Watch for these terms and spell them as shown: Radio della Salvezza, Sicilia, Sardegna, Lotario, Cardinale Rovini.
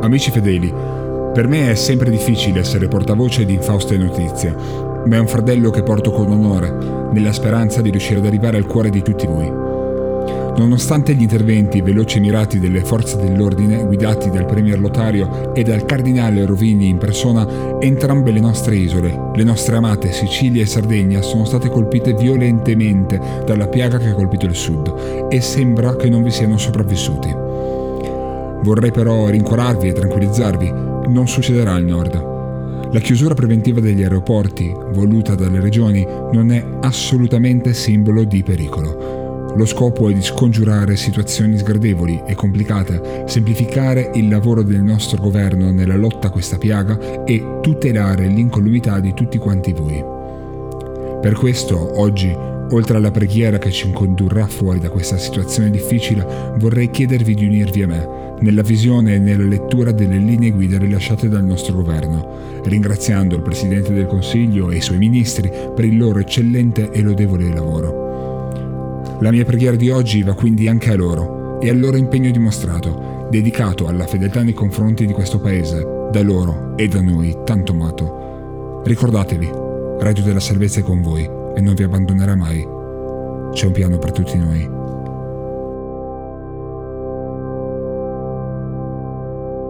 Amici fedeli, per me è sempre difficile essere portavoce di infauste notizie, ma è un fardello che porto con onore, nella speranza di riuscire ad arrivare al cuore di tutti voi. Nonostante gli interventi veloci e mirati delle forze dell'ordine, guidati dal premier Lotario e dal cardinale Rovini in persona, entrambe le nostre isole, le nostre amate Sicilia e Sardegna, sono state colpite violentemente dalla piaga che ha colpito il sud, e sembra che non vi siano sopravvissuti. Vorrei però rincuorarvi e tranquillizzarvi, non succederà al nord. La chiusura preventiva degli aeroporti, voluta dalle regioni, non è assolutamente simbolo di pericolo. Lo scopo è di scongiurare situazioni sgradevoli e complicate, semplificare il lavoro del nostro governo nella lotta a questa piaga e tutelare l'incolumità di tutti quanti voi. Per questo, oggi, oltre alla preghiera che ci condurrà fuori da questa situazione difficile, vorrei chiedervi di unirvi a me, nella visione e nella lettura delle linee guida rilasciate dal nostro governo, ringraziando il Presidente del Consiglio e i suoi ministri per il loro eccellente e lodevole lavoro. La mia preghiera di oggi va quindi anche a loro e al loro impegno dimostrato, dedicato alla fedeltà nei confronti di questo paese, da loro e da noi tanto amato. Ricordatevi, Radio della Salvezza è con voi e non vi abbandonerà mai. C'è un piano per tutti noi.